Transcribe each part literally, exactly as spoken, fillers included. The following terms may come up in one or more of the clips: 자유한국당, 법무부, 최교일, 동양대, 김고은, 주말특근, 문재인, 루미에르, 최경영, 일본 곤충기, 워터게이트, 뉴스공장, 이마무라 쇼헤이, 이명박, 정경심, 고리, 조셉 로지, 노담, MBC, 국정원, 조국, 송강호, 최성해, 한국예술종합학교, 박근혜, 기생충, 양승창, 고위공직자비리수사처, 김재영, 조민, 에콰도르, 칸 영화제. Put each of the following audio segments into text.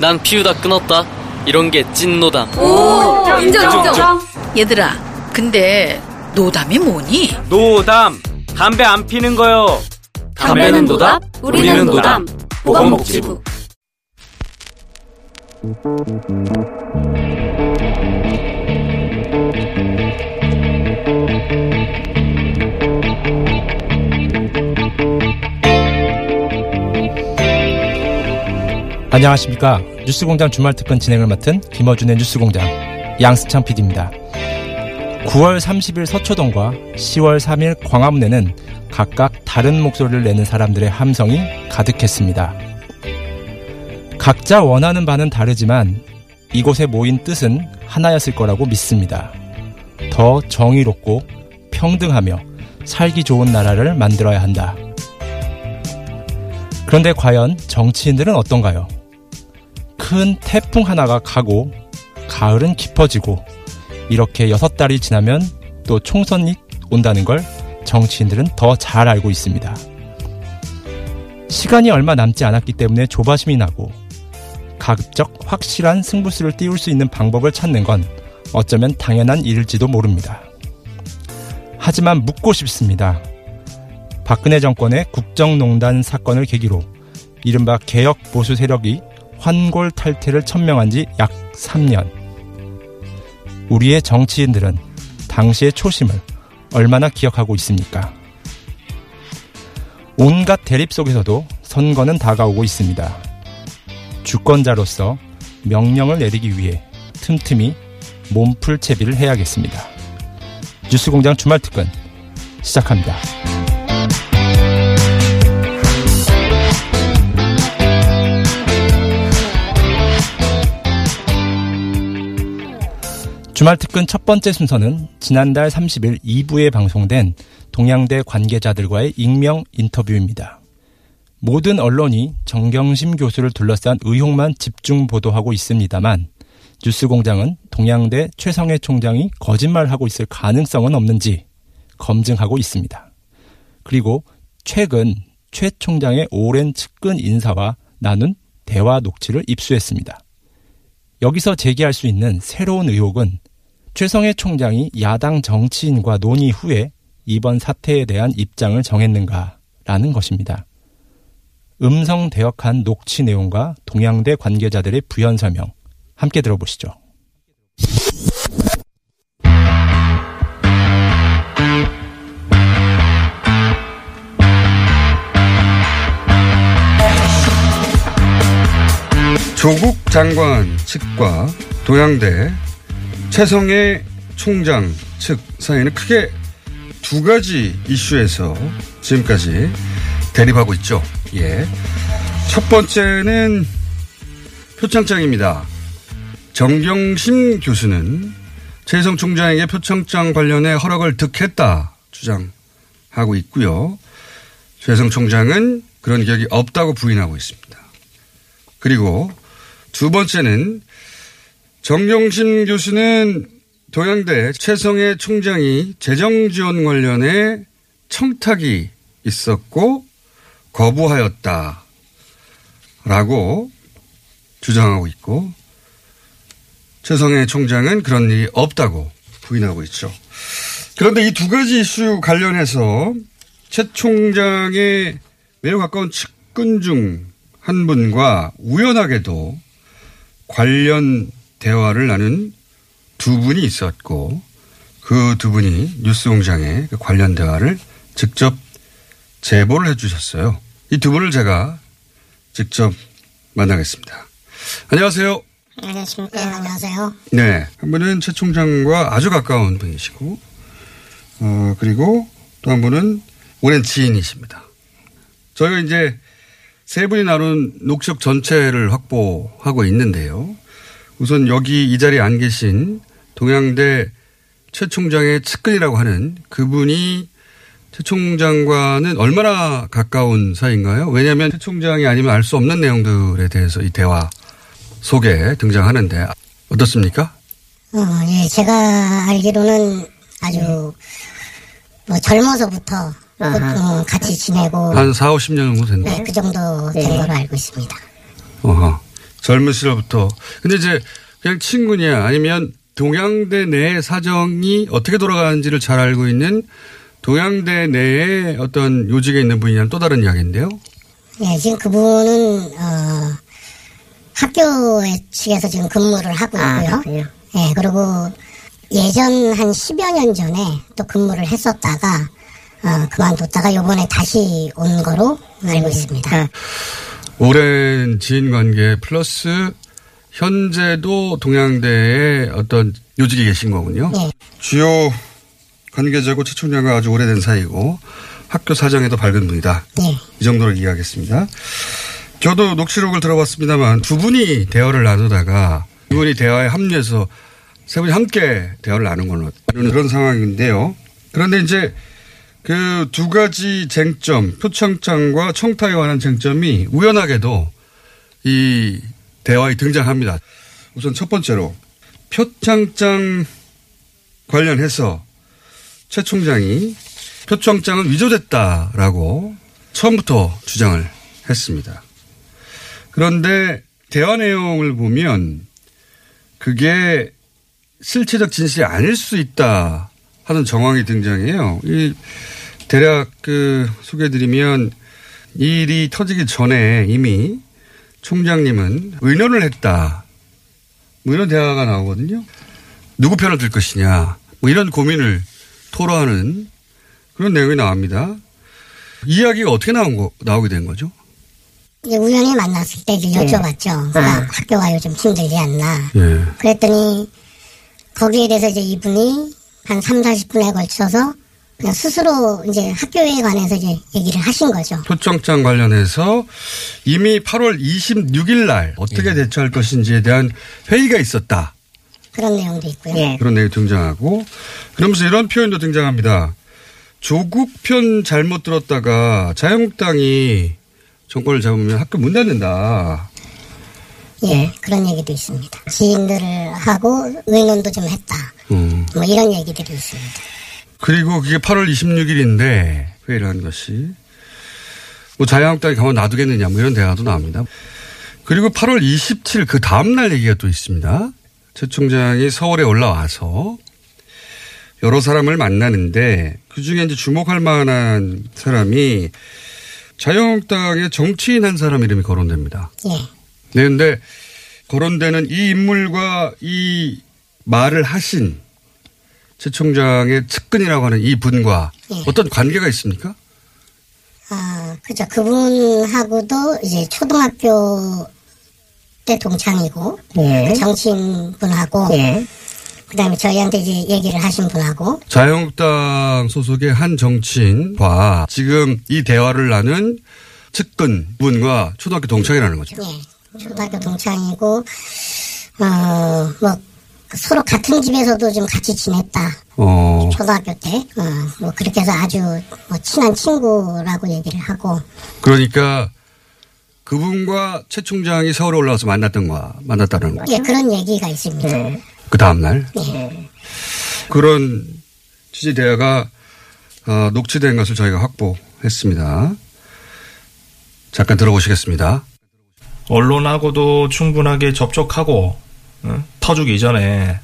난 피우다 끊었다. 이런 게 찐 노담. 오, 인정, 인정, 인정. 얘들아, 근데 노담이 뭐니? 노담, 담배 안 피는 거요. 담배는 노담, 우리는 노담. 보건복지부. 안녕하십니까. 뉴스공장 주말특근 진행을 맡은 김어준의 뉴스공장 양승창 피디입니다. 구월 삼십일 서초동과 시월 삼일 광화문에는 각각 다른 목소리를 내는 사람들의 함성이 가득했습니다. 각자 원하는 바는 다르지만 이곳에 모인 뜻은 하나였을 거라고 믿습니다. 더 정의롭고 평등하며 살기 좋은 나라를 만들어야 한다. 그런데 과연 정치인들은 어떤가요? 큰 태풍 하나가 가고 가을은 깊어지고 이렇게 여섯 달이 지나면 또 총선이 온다는 걸 정치인들은 더 잘 알고 있습니다. 시간이 얼마 남지 않았기 때문에 조바심이 나고 가급적 확실한 승부수를 띄울 수 있는 방법을 찾는 건 어쩌면 당연한 일일지도 모릅니다. 하지만 묻고 싶습니다. 박근혜 정권의 국정농단 사건을 계기로 이른바 개혁보수 세력이 환골탈태를 천명한 지 약 삼 년. 우리의 정치인들은 당시의 초심을 얼마나 기억하고 있습니까? 온갖 대립 속에서도 선거는 다가오고 있습니다. 주권자로서 명령을 내리기 위해 틈틈이 몸풀 채비를 해야겠습니다. 뉴스공장 주말특근 시작합니다. 주말특근 첫 번째 순서는 지난달 삼십일 이 부에 방송된 동양대 관계자들과의 익명 인터뷰입니다. 모든 언론이 정경심 교수를 둘러싼 의혹만 집중 보도하고 있습니다만 뉴스공장은 동양대 최성해 총장이 거짓말하고 있을 가능성은 없는지 검증하고 있습니다. 그리고 최근 최 총장의 오랜 측근 인사와 나눈 대화 녹취를 입수했습니다. 여기서 제기할 수 있는 새로운 의혹은 최성해 총장이 야당 정치인과 논의 후에 이번 사태에 대한 입장을 정했는가라는 것입니다. 음성 대역한 녹취 내용과 동양대 관계자들의 부연 설명 함께 들어보시죠. 조국 장관 측과 동양대 최성해 총장 측 사이에는 크게 두 가지 이슈에서 지금까지 대립하고 있죠. 예. 첫 번째는 표창장입니다. 정경심 교수는 최성 총장에게 표창장 관련해 허락을 득했다 주장하고 있고요. 최성 총장은 그런 기억이 없다고 부인하고 있습니다. 그리고 두 번째는 정경심 교수는 동양대 최성해 총장이 재정지원 관련해 청탁이 있었고 거부하였다라고 주장하고 있고 최성해 총장은 그런 일이 없다고 부인하고 있죠. 그런데 이 두 가지 이슈 관련해서 최 총장의 매우 가까운 측근 중 한 분과 우연하게도 관련 대화를 나눈 두 분이 있었고 그 두 분이 뉴스공장에 관련 대화를 직접 제보를 해 주셨어요. 이 두 분을 제가 직접 만나겠습니다. 안녕하세요. 안녕하십니까. 네, 안녕하세요. 네. 한 분은 최 총장과 아주 가까운 분이시고 어, 그리고 또 한 분은 오랜 지인이십니다. 저희가 이제 세 분이 나눈 녹취록 전체를 확보하고 있는데요. 우선 여기 이 자리에 안 계신 동양대 최 총장의 측근이라고 하는 그분이 최 총장과는 얼마나 가까운 사이인가요? 왜냐하면 최 총장이 아니면 알 수 없는 내용들에 대해서 이 대화 속에 등장하는데 어떻습니까? 어, 예, 제가 알기로는 아주 뭐 젊어서부터 어, 같이 지내고 한 사오십 년 정도 된다. 네, 그 정도 된 걸로 네. 알고 있습니다. 어허, 젊은 시절부터. 근데 이제 그냥 친구냐 아니면 동양대 내 사정이 어떻게 돌아가는지를 잘 알고 있는 동양대 내에 어떤 요직에 있는 분이란 또 다른 이야기인데요. 네, 지금 그분은 어, 학교 측에서 지금 근무를 하고 있고요. 예, 아, 네, 그리고 예전 한 십여 년 전에 또 근무를 했었다가 어, 그만뒀다가 이번에 다시 온 거로 알고 있습니다. 오랜 지인 관계 플러스 현재도 동양대에 어떤 요직에 계신 거군요. 네. 주요 관계자고 최 총장과 아주 오래된 사이고 학교 사정에도 밝은 분이다. 네. 이 정도로 이해하겠습니다. 저도 녹취록을 들어봤습니다만 두 분이 대화를 나누다가 두 분이 대화에 합류해서 세 분이 함께 대화를 나눈 걸로 그런 상황인데요. 그런데 이제 그 두 가지 쟁점, 표창장과 청탁에 관한 쟁점이 우연하게도 이 대화에 등장합니다. 우선 첫 번째로 표창장 관련해서 최 총장이 표창장은 위조됐다라고 처음부터 주장을 했습니다. 그런데 대화 내용을 보면 그게 실체적 진실이 아닐 수 있다 하는 정황이 등장해요. 이 대략 그 소개해드리면 이 일이 터지기 전에 이미 총장님은 의논을 했다. 뭐 이런 대화가 나오거든요. 누구 편을 들 것이냐. 뭐 이런 고민을 토로하는 그런 내용이 나옵니다. 이야기가 어떻게 나온 거, 나오게 된 거죠? 이제 우연히 만났을 때 이제 여쭤봤죠. 네. 아, 학교가 요즘 힘들지 않나. 네. 그랬더니 거기에 대해서 이제 이분이 한 삼사십 분에 걸쳐서 그냥 스스로 이제 학교에 관해서 이제 얘기를 하신 거죠. 표창장 관련해서 이미 팔월 이십육일 날 어떻게 예. 대처할 것인지에 대한 회의가 있었다. 그런 내용도 있고요. 예. 그런 내용이 등장하고 그러면서 이런 표현도 등장합니다. 조국 편 잘못 들었다가 자유한국당이 정권을 잡으면 학교 문 닫는다. 예, 그런 얘기도 있습니다. 지인들을 하고 의논도 좀 했다. 음. 뭐 이런 얘기들이 있습니다. 그리고 그게 팔월 이십육일인데 회의를 한 것이 뭐 자유한국당이 가만 놔두겠느냐 뭐 이런 대화도 나옵니다. 그리고 팔월 이십칠일 그 다음날 얘기가 또 있습니다. 최 총장이 서울에 올라와서 여러 사람을 만나는데 그중에 이제 주목할 만한 사람이 자유한국당의 정치인 한 사람 이름이 거론됩니다. 예. 네, 근데 거론되는 이 인물과 이 말을 하신 최 총장의 측근이라고 하는 이 분과 예. 어떤 관계가 있습니까? 아, 그죠. 그분하고도 이제 초등학교 때 동창이고, 예. 그 정치인 분하고, 예. 그 다음에 저희한테 이제 얘기를 하신 분하고. 자유한국당 소속의 한 정치인과 지금 이 대화를 나눈 측근 분과 초등학교 동창이라는 거죠. 예. 초등학교 동창이고, 어, 뭐, 서로 같은 집에서도 좀 같이 지냈다. 어. 초등학교 때. 어, 뭐, 그렇게 해서 아주 뭐 친한 친구라고 얘기를 하고. 그러니까 그분과 최 총장이 서울에 올라와서 만났던 거, 만났다는 거. 예, 그런 얘기가 있습니다. 네. 그 다음날. 네. 그런 취지 대화가 어, 녹취된 것을 저희가 확보했습니다. 잠깐 들어보시겠습니다. 언론하고도 충분하게 접촉하고 응? 터주기 이전에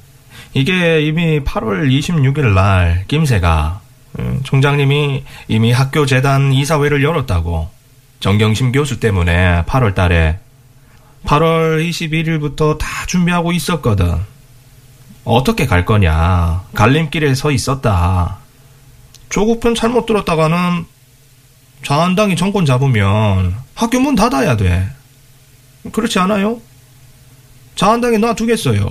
이게 이미 팔월 이십육일 날 김세가 응? 총장님이 이미 학교재단 이사회를 열었다고 정경심 교수 때문에 팔월 달에 팔월 이십일일부터 다 준비하고 있었거든. 어떻게 갈 거냐. 갈림길에 서 있었다. 조국 편 잘못 들었다가는 자한당이 정권 잡으면 학교 문 닫아야 돼. 그렇지 않아요? 자한당에 놔두겠어요.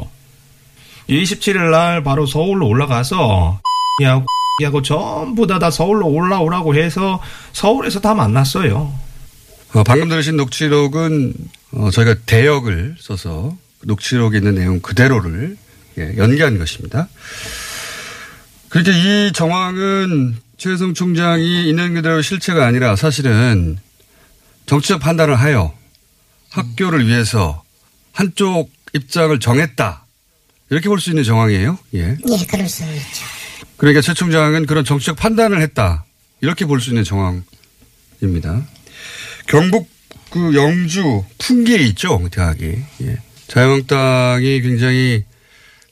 이십칠일 날 바로 서울로 올라가서 X하고 X하고 전부 다, 다 서울로 올라오라고 해서 서울에서 다 만났어요. 어, 방금 들으신 녹취록은 어, 저희가 대역을 써서 녹취록에 있는 내용 그대로를 예, 연기한 것입니다. 그렇게 이 정황은 최혜성 총장이 있는 그대로 실체가 아니라 사실은 정치적 판단을 하여 학교를 위해서 한쪽 입장을 정했다. 이렇게 볼 수 있는 정황이에요. 예, 예 그럴 수 있죠. 그러니까 최 총장은 그런 정치적 판단을 했다. 이렇게 볼 수 있는 정황입니다. 경북 그 영주 풍계에 있죠. 대학이. 예. 자유한국당이 굉장히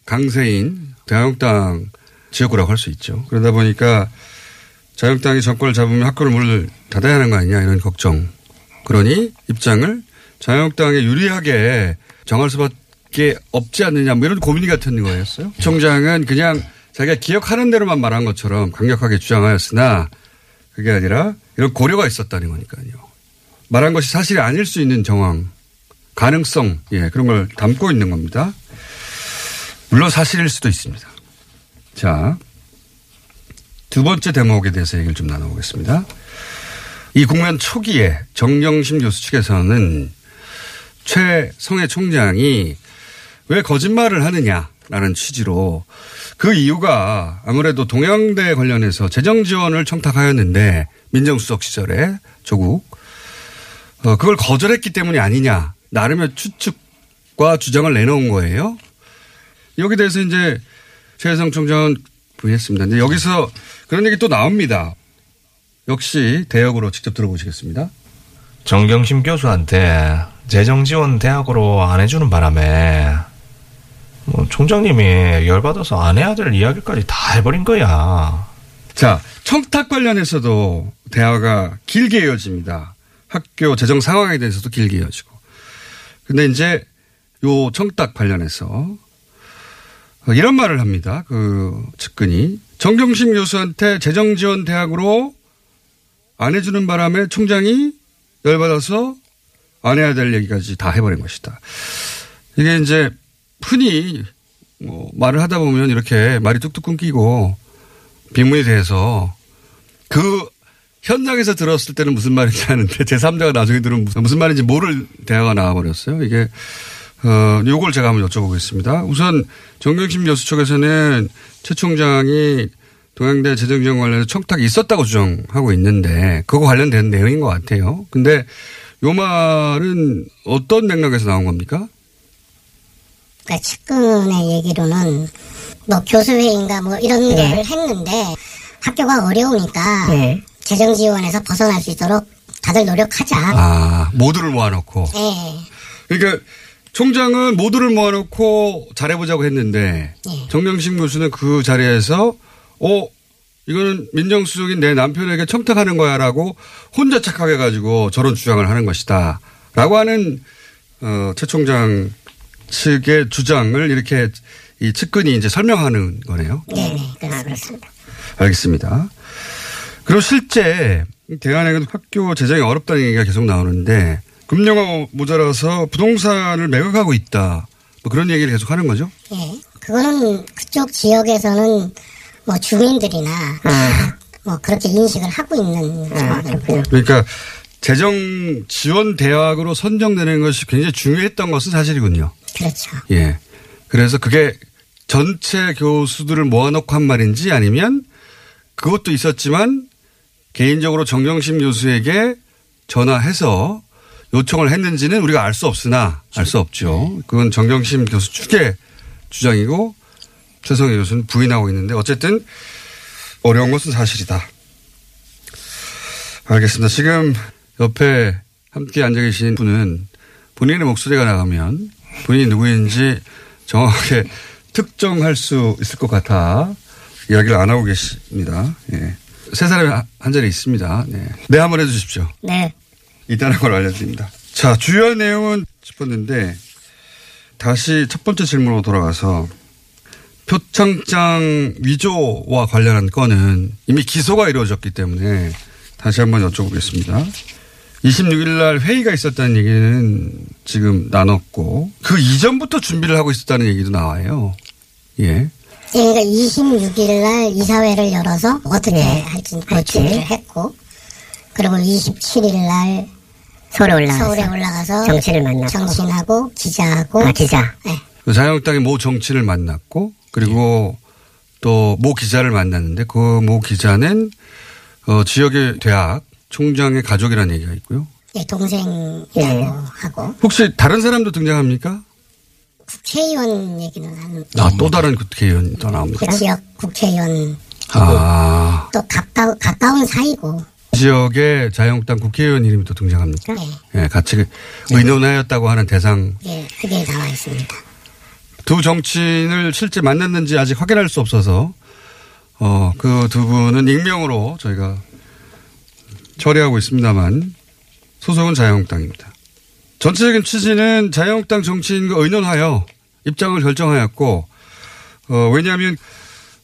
강세인 자유한국당 지역구라고 할 수 있죠. 그러다 보니까 자유한국당이 정권을 잡으면 학교를 문을 닫아야 하는 거 아니냐 이런 걱정. 그러니 입장을 자유한국당에 유리하게 정할 수밖에 없지 않느냐 뭐 이런 고민이 같은 거였어요. 총장은 그냥 자기가 기억하는 대로만 말한 것처럼 강력하게 주장하였으나 그게 아니라 이런 고려가 있었다는 거니까요. 말한 것이 사실이 아닐 수 있는 정황, 가능성 예 그런 걸 담고 있는 겁니다. 물론 사실일 수도 있습니다. 자, 두 번째 대목에 대해서 얘기를 좀 나눠보겠습니다. 이 국면 초기에 정경심 교수 측에서는 최성해 총장이 왜 거짓말을 하느냐라는 취지로 그 이유가 아무래도 동양대 관련해서 재정 지원을 청탁하였는데 민정수석 시절에 조국 어, 그걸 거절했기 때문이 아니냐 나름의 추측과 주장을 내놓은 거예요. 여기 대해서 이제 최혜성 총장은 부인했습니다. 근데 여기서 그런 얘기 또 나옵니다. 역시 대역으로 직접 들어보시겠습니다. 정경심 교수한테 재정지원 대학으로 안 해주는 바람에 뭐 총장님이 열받아서 아내야 될 이야기까지 다 해버린 거야. 자, 청탁 관련해서도 대화가 길게 이어집니다. 학교 재정 상황에 대해서도 길게 이어지고. 근데 이제 요 청탁 관련해서 이런 말을 합니다. 그 측근이. 정경심 교수한테 재정지원 대학으로 안 해주는 바람에 총장이 열받아서 안 해야 될 얘기까지 다 해버린 것이다. 이게 이제 흔히 뭐 말을 하다 보면 이렇게 말이 뚝뚝 끊기고 빈문이 돼서 그 현장에서 들었을 때는 무슨 말인지 아는데 제삼자가 나중에 들으면 무슨 말인지 모를 대화가 나와버렸어요. 이게 어, 요걸 제가 한번 여쭤보겠습니다. 우선 정경심 교수 측에서는 최 총장이 동양대 재정지원 관련해서 청탁이 있었다고 주장하고 있는데 그거 관련된 내용인 것 같아요. 근데 요 말은 어떤 맥락에서 나온 겁니까? 그러니까 측근의 얘기로는 뭐 교수회의인가 뭐 이런 네. 걸 했는데 학교가 어려우니까 네. 재정지원에서 벗어날 수 있도록 다들 노력하자. 아, 모두를 모아놓고. 네. 그러니까 총장은 모두를 모아놓고 잘해보자고 했는데 네. 정경심 교수는 그 자리에서 어, 이거는 민정수석인 내 남편에게 청탁하는 거야라고 혼자 착각해가지고 저런 주장을 하는 것이다. 라고 하는 어, 최 총장 측의 주장을 이렇게 이 측근이 이제 설명하는 거네요. 네, 네, 그렇습니다. 알겠습니다. 그리고 실제 대안에도 학교 재정이 어렵다는 얘기가 계속 나오는데 금융이 모자라서 부동산을 매각하고 있다. 뭐 그런 얘기를 계속 하는 거죠? 네. 그거는 그쪽 지역에서는 뭐 주민들이나 아. 뭐 그렇게 인식을 하고 있는 아. 상황이고요. 그러니까 재정 지원 대학으로 선정되는 것이 굉장히 중요했던 것은 사실이군요. 그렇죠. 예. 그래서 그게 전체 교수들을 모아놓고 한 말인지 아니면 그것도 있었지만 개인적으로 정경심 교수에게 전화해서 요청을 했는지는 우리가 알 수 없으나 알 수 없죠. 그건 정경심 교수 측의 주장이고 최성해 교수는 부인하고 있는데 어쨌든 어려운 것은 사실이다. 알겠습니다. 지금 옆에 함께 앉아 계신 분은 본인의 목소리가 나가면 본인이 누구인지 정확하게 특정할 수 있을 것 같아 이야기를 안 하고 계십니다. 예. 세 사람이 한 자리에 있습니다. 네. 네, 한번 해주십시오. 네. 있다는 걸 알려드립니다. 자, 주요한 내용은 짚었는데 다시 첫 번째 질문으로 돌아가서 표창장 위조와 관련한 건은 이미 기소가 이루어졌기 때문에 다시 한번 여쭤보겠습니다. 이십육 일 날 회의가 있었다는 얘기는 지금 나눴고 그 이전부터 준비를 하고 있었다는 얘기도 나와요. 예. 그러니까 이십육 일 날 이사회를 열어서 어떻게 네. 할지 준비를 했고 그리고 이십칠 일 날 서울에 올라가서, 서울에 올라가서 정치를 만났고 정치인하고 기자하고 아 기자. 네. 자유한국당의 모 정치를 만났고 그리고 네. 또 모 기자를 만났는데 그 모 기자는 어, 지역의 대학 총장의 가족이라는 얘기가 있고요. 네, 동생이라고 네. 하고. 혹시 다른 사람도 등장합니까? 국회의원 얘기는 안. 아, 또 다른 국회의원이 또 나옵니까? 그 지역 국회의원. 아. 또 가까운, 가까운 사이고. 지역의 자유한국당 국회의원 이름이 또 등장합니까? 네. 네 같이 네. 의논하였다고 하는 대상. 네, 그게 나와 있습니다. 두 정치인을 실제 만났는지 아직 확인할 수 없어서, 어, 그 두 분은 익명으로 저희가 처리하고 있습니다만, 소속은 자유한국당입니다. 전체적인 취지는 자유한국당 정치인과 의논하여 입장을 결정하였고, 어, 왜냐하면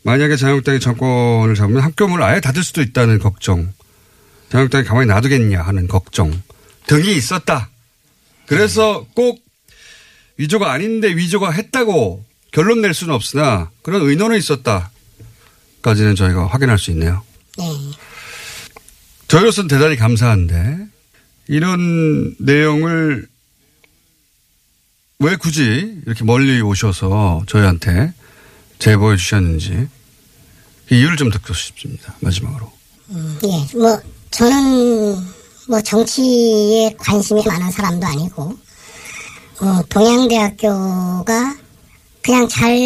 만약에 자유한국당이 정권을 잡으면 학교문을 아예 닫을 수도 있다는 걱정, 자유한국당이 가만히 놔두겠냐 하는 걱정 등이 있었다. 그래서 꼭 위조가 아닌데 위조가 했다고 결론 낼 수는 없으나 그런 의논은 있었다까지는 저희가 확인할 수 있네요. 네. 저희로서는 대단히 감사한데 이런 내용을 왜 굳이 이렇게 멀리 오셔서 저희한테 제보해 주셨는지 그 이유를 좀 듣고 싶습니다. 마지막으로. 음, 예, 뭐 저는 뭐 정치에 관심이 많은 사람도 아니고 어, 동양대학교가 그냥 잘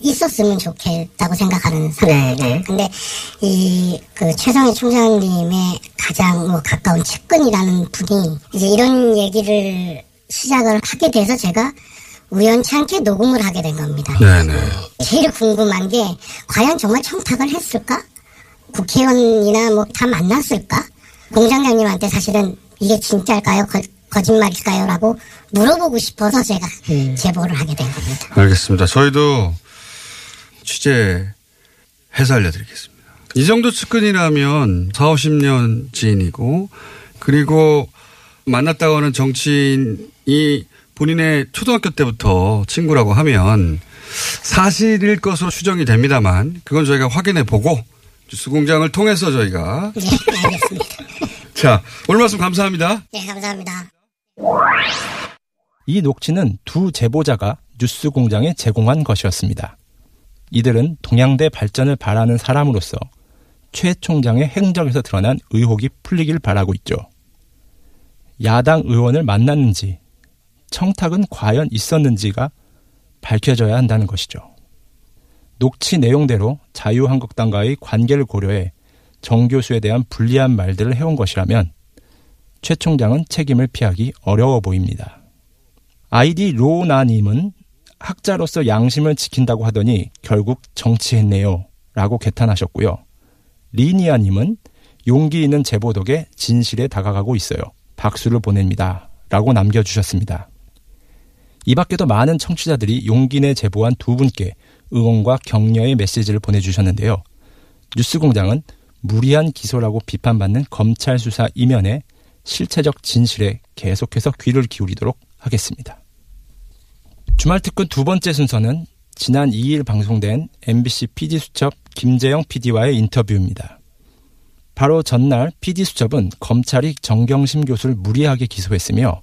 있었으면 좋겠다고 생각하는 사람입니다. 네, 네. 근데 이 그 최성해 총장님의 가장 뭐 가까운 측근이라는 분이 이제 이런 얘기를 시작을 하게 돼서 제가 우연찮게 녹음을 하게 된 겁니다. 네, 네. 제일 궁금한 게 과연 정말 청탁을 했을까? 국회의원이나 뭐 다 만났을까? 공장장님한테 사실은 이게 진짜일까요? 거, 거짓말일까요? 라고 물어보고 싶어서 제가 음. 제보를 하게 된 겁니다. 알겠습니다. 저희도 취재해서 알려드리겠습니다. 이 정도 측근이라면 사오십 년 지인이고 그리고 만났다고 하는 정치인이 본인의 초등학교 때부터 친구라고 하면 사실일 것으로 추정이 됩니다만 그건 저희가 확인해보고 뉴스공장을 통해서 저희가. 네, 알겠습니다. 자, 오늘 말씀 감사합니다. 네, 감사합니다. 이 녹취는 두 제보자가 뉴스공장에 제공한 것이었습니다. 이들은 동양대 발전을 바라는 사람으로서 최 총장의 행적에서 드러난 의혹이 풀리길 바라고 있죠. 야당 의원을 만났는지, 청탁은 과연 있었는지가 밝혀져야 한다는 것이죠. 녹취 내용대로 자유한국당과의 관계를 고려해 정 교수에 대한 불리한 말들을 해온 것이라면 최 총장은 책임을 피하기 어려워 보입니다. 아이디 로나님은 학자로서 양심을 지킨다고 하더니 결국 정치했네요 라고 개탄하셨고요. 리니아님은 용기 있는 제보 덕에 진실에 다가가고 있어요. 박수를 보냅니다 라고 남겨주셨습니다. 이 밖에도 많은 청취자들이 용기 내 제보한 두 분께 응원과 격려의 메시지를 보내주셨는데요. 뉴스공장은 무리한 기소라고 비판받는 검찰 수사 이면에 실체적 진실에 계속해서 귀를 기울이도록 하겠습니다. 주말 특근 두 번째 순서는 지난 이 일 방송된 엠비씨 피디수첩 김재영 피디와의 인터뷰입니다. 바로 전날 피디수첩은 검찰이 정경심 교수를 무리하게 기소했으며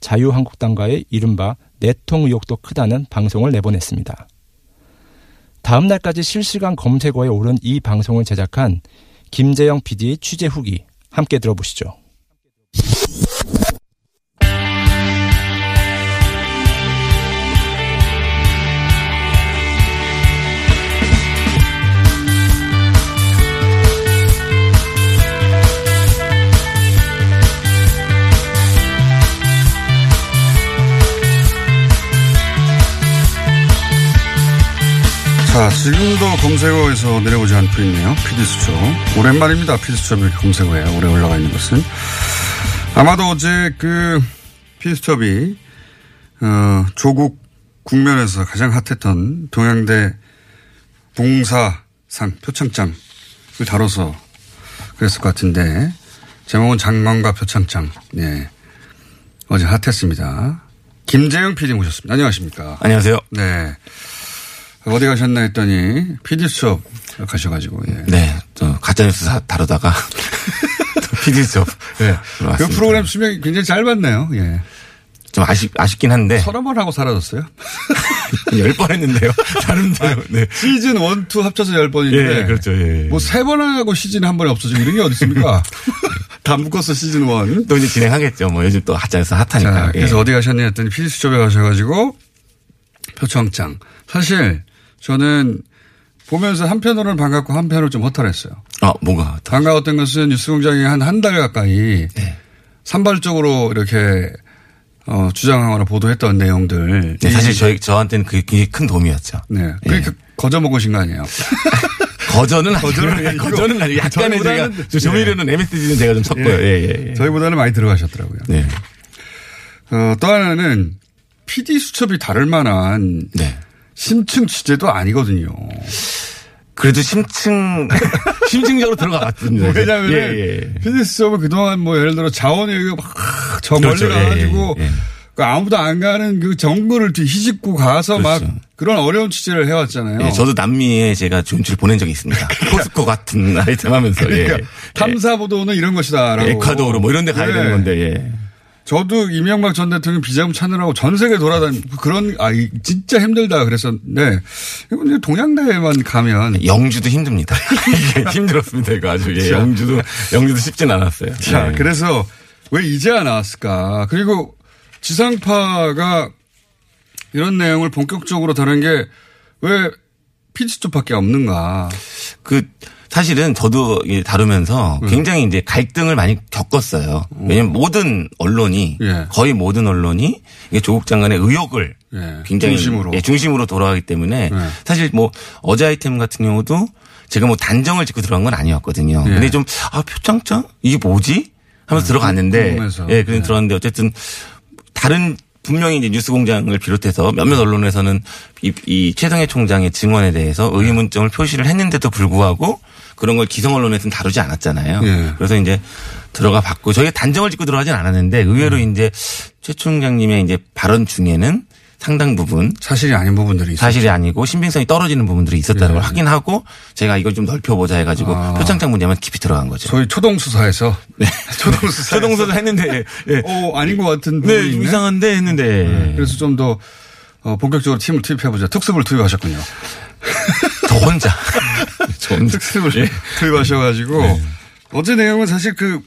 자유한국당과의 이른바 내통 의혹도 크다는 방송을 내보냈습니다. 다음 날까지 실시간 검색어에 오른 이 방송을 제작한 김재영 피디의 취재 후기 함께 들어보시죠. 자, 지금도 검색어에서 내려오지 않고 있네요. 피디수첩. 오랜만입니다. 피디수첩이 검색어에 오래 올라가 있는 것은. 아마도 어제 그 피디수첩이 어, 조국 국면에서 가장 핫했던 동양대 봉사상 표창장을 다뤄서 그랬을 것 같은데 제목은 장관과 표창장. 네, 어제 핫했습니다. 김재영 피디 모셨습니다. 안녕하십니까. 안녕하세요. 네. 어디 가셨나 했더니 피디 수첩 가셔가지고. 예. 네, 저 가짜뉴스 다루다가 피디수첩. 예. 그 프로그램 수명이 굉장히 짧았네요. 예. 좀 아쉽, 아쉽긴 한데. 서너 번 하고 사라졌어요? 열 번 했는데요. 다른데요. 네. 시즌 일, 이 합쳐서 열 번인데. 예, 그렇죠. 예, 예. 뭐 세 번 하고 시즌 한 번에 없어지고 이런 게 어디 있습니까? 다 묶었어, 시즌 일. 또 이제 진행하겠죠. 뭐 요즘 또 하자에서 핫하니까. 자, 그래서 예. 어디 가셨냐 했더니 피디수첩에 가셔가지고 표창장. 사실 저는 보면서 한편으로는 반갑고 한편으로 좀 허탈했어요. 아, 뭐가? 반가웠던 것은 뉴스공장이 한 한 달 가까이 네. 산발적으로 이렇게 어, 주장하거나 보도했던 내용들. 네, 사실 저희, 저한테는 그게 큰 도움이었죠. 네. 그게 네. 거저 먹으신 거 아니에요? 거저는 아니고. 거저는, 거저는 아니고. 약간의 제가, 조미료는 네. 엠에스지는 제가 좀 섞고요. 예. 예, 예, 예. 저희보다는 많이 들어가셨더라고요. 네. 어, 또 하나는 피디 수첩이 다를 만한. 네. 심층 취재도 아니거든요. 그래도 심층, 심층적으로 들어가봤습니다. 왜냐하면, 예, 예. 피디수첩은 그동안 뭐 예를 들어 자원이 막 저 멀리 그렇죠. 가가지고 예, 예, 예. 아무도 안 가는 그 정글을 휘집고 가서 그렇죠. 막 그런 어려운 취재를 해왔잖아요. 예, 저도 남미에 제가 전주를 보낸 적이 있습니다. 코스코 같은 아이템 하면서. 그러니까 예. 탐사보도는 이런 것이다라고. 에콰도르 뭐 이런 데 가야 예. 되는 건데, 예. 저도 이명박 전 대통령 비자금 찾느라고 전 세계 돌아다니고 그런, 아, 진짜 힘들다 그랬었는데, 이건 동양대에만 가면. 영주도 힘듭니다. 힘들었습니다, 이거 아주. 예, 영주도, 영주도 쉽진 않았어요. 자, 예. 그래서 왜 이제야 나왔을까. 그리고 지상파가 이런 내용을 본격적으로 다룬 게 왜 피디수첩 밖에 없는가. 그, 사실은 저도 다루면서 굉장히 이제 갈등을 많이 겪었어요. 왜냐하면 오. 모든 언론이 예. 거의 모든 언론이 조국 장관의 의혹을 예. 굉장히 중심으로. 예, 중심으로 돌아가기 때문에 예. 사실 뭐 어제 아이템 같은 경우도 제가 뭐 단정을 짓고 들어간 건 아니었거든요. 예. 근데 좀 아 표창장 이게 뭐지 하면서 예. 들어갔는데 궁금해서. 예, 그래서 예. 들어갔는데 어쨌든 다른. 분명히 이제 뉴스공장을 비롯해서 몇몇 언론에서는 이, 이 최성해 총장의 증언에 대해서 의문점을 표시를 했는데도 불구하고 그런 걸 기성 언론에서는 다루지 않았잖아요. 예. 그래서 이제 들어가 봤고 저희가 단정을 짓고 들어가진 않았는데 의외로 음. 이제 최 총장님의 이제 발언 중에는 상당 부분 사실이 아닌 부분들이 있었죠. 사실이 아니고 신빙성이 떨어지는 부분들이 있었다는 예. 걸 확인하고 제가 이걸 좀 넓혀보자 해가지고 아. 표창장 문제만 깊이 들어간 거죠. 저희 초동 수사에서 네. 초동 수사 초동 수사 했는데 예. 어 아닌 것 같은 네 부분이 있네? 이상한데 했는데 네. 그래서 좀 더 본격적으로 팀을 투입해보자. 특수부를 투입하셨군요. 저 혼자 저 혼자 특수부를 예. 투입하셔가지고 네. 어제 내용은 사실 그.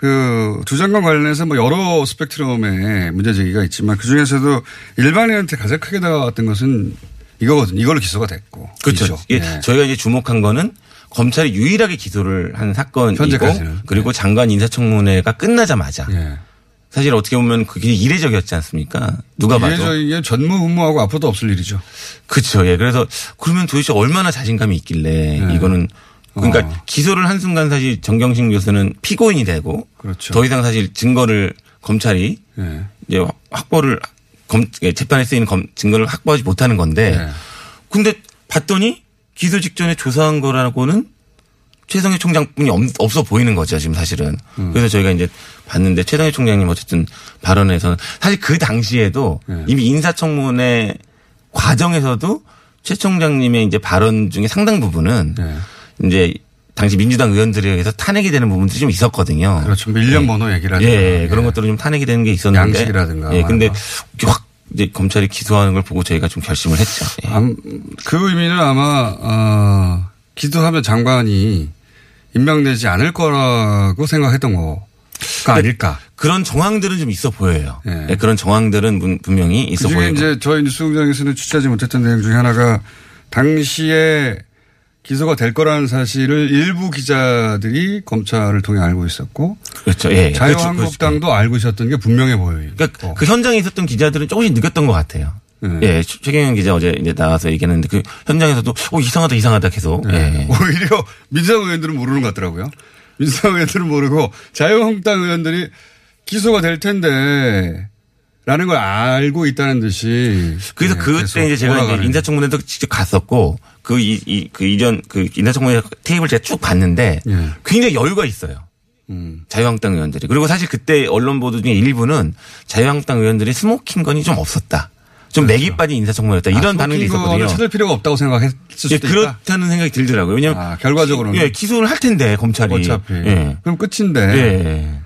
그, 두 장관 관련해서 뭐 여러 스펙트럼의 문제제기가 있지만 그 중에서도 일반인한테 가장 크게 다가왔던 것은 이거거든요. 이걸로 기소가 됐고. 그렇죠. 예. 네. 저희가 이제 주목한 거는 검찰이 유일하게 기소를 한 사건이고 현재까지는. 그리고 네. 장관 인사청문회가 끝나자마자 네. 사실 어떻게 보면 그게 이례적이었지 않습니까? 누가 봐도. 이례적이게 전무후무하고 앞으로도 없을 일이죠. 그렇죠. 예. 그래서 그러면 도대체 얼마나 자신감이 있길래 네. 이거는 그러니까 어. 기소를 한순간 사실 정경심 교수는 피고인이 되고 그렇죠. 더 이상 사실 증거를 검찰이 네. 이제 확보를 검, 재판에 쓰이는 검, 증거를 확보하지 못하는 건데 네. 근데 봤더니 기소 직전에 조사한 거라고는 최성해 총장뿐이 없어 보이는 거죠 지금 사실은. 음. 그래서 저희가 이제 봤는데 최성해 총장님 어쨌든 발언에서는 사실 그 당시에도 네. 이미 인사청문회 과정에서도 최 총장님의 이제 발언 중에 상당 부분은 네. 이제 당시 민주당 의원들에 의해서 탄핵이 되는 부분들이 좀 있었거든요. 그렇죠. 밀련 번호 얘기라든가. 예, 예. 그런 것들은 좀 탄핵이 되는 게 있었는데. 양식이라든가. 예, 근데 확 이제 검찰이 기소하는 걸 보고 저희가 좀 결심을 했죠. 예. 그 의미는 아마 어, 기소하면 장관이 임명되지 않을 거라고 생각했던 거가 그러니까 아닐까. 그런 정황들은 좀 있어 보여요. 예. 예, 그런 정황들은 분명히 있어 보여요. 그중에 이제 저희 뉴스공장에서는 취재하지 못했던 내용 중에 하나가 당시에 기소가 될 거라는 사실을 일부 기자들이 검찰을 통해 알고 있었고. 그렇죠. 예. 자유한국당도 그렇죠. 알고 있었던 게 분명해 보여요. 그러니까 그 현장에 있었던 기자들은 조금씩 느꼈던 것 같아요. 예. 예. 최경영 기자 어제 이제 나와서 얘기했는데 그 현장에서도 어, 이상하다, 이상하다 계속. 예. 예. 오히려 민주당 의원들은 모르는 것 같더라고요. 민주당 의원들은 모르고 자유한국당 의원들이 기소가 될 텐데 라는 걸 알고 있다는 듯이. 그래서 네, 그때 이제 제가 이제 인사청문회도 직접 갔었고 그 이, 이, 그 이전 그 인사청문회 테이블 제가 쭉 봤는데 네. 굉장히 여유가 있어요. 음. 자유한국당 의원들이. 그리고 사실 그때 언론 보도 중에 일부는 자유한국당 의원들이 스모킹건이 좀 없었다. 좀 그렇죠. 맥이 빠진 인사청문회였다. 이런 아, 반응이 있었거든요. 찾을 필요가 없다고 생각했을 수도 있다. 예, 그렇다는 생각이 들더라고요. 왜냐하면 아, 결과적으로는. 예, 기소를 할 텐데 검찰이. 어차피. 예. 그럼 끝인데. 예.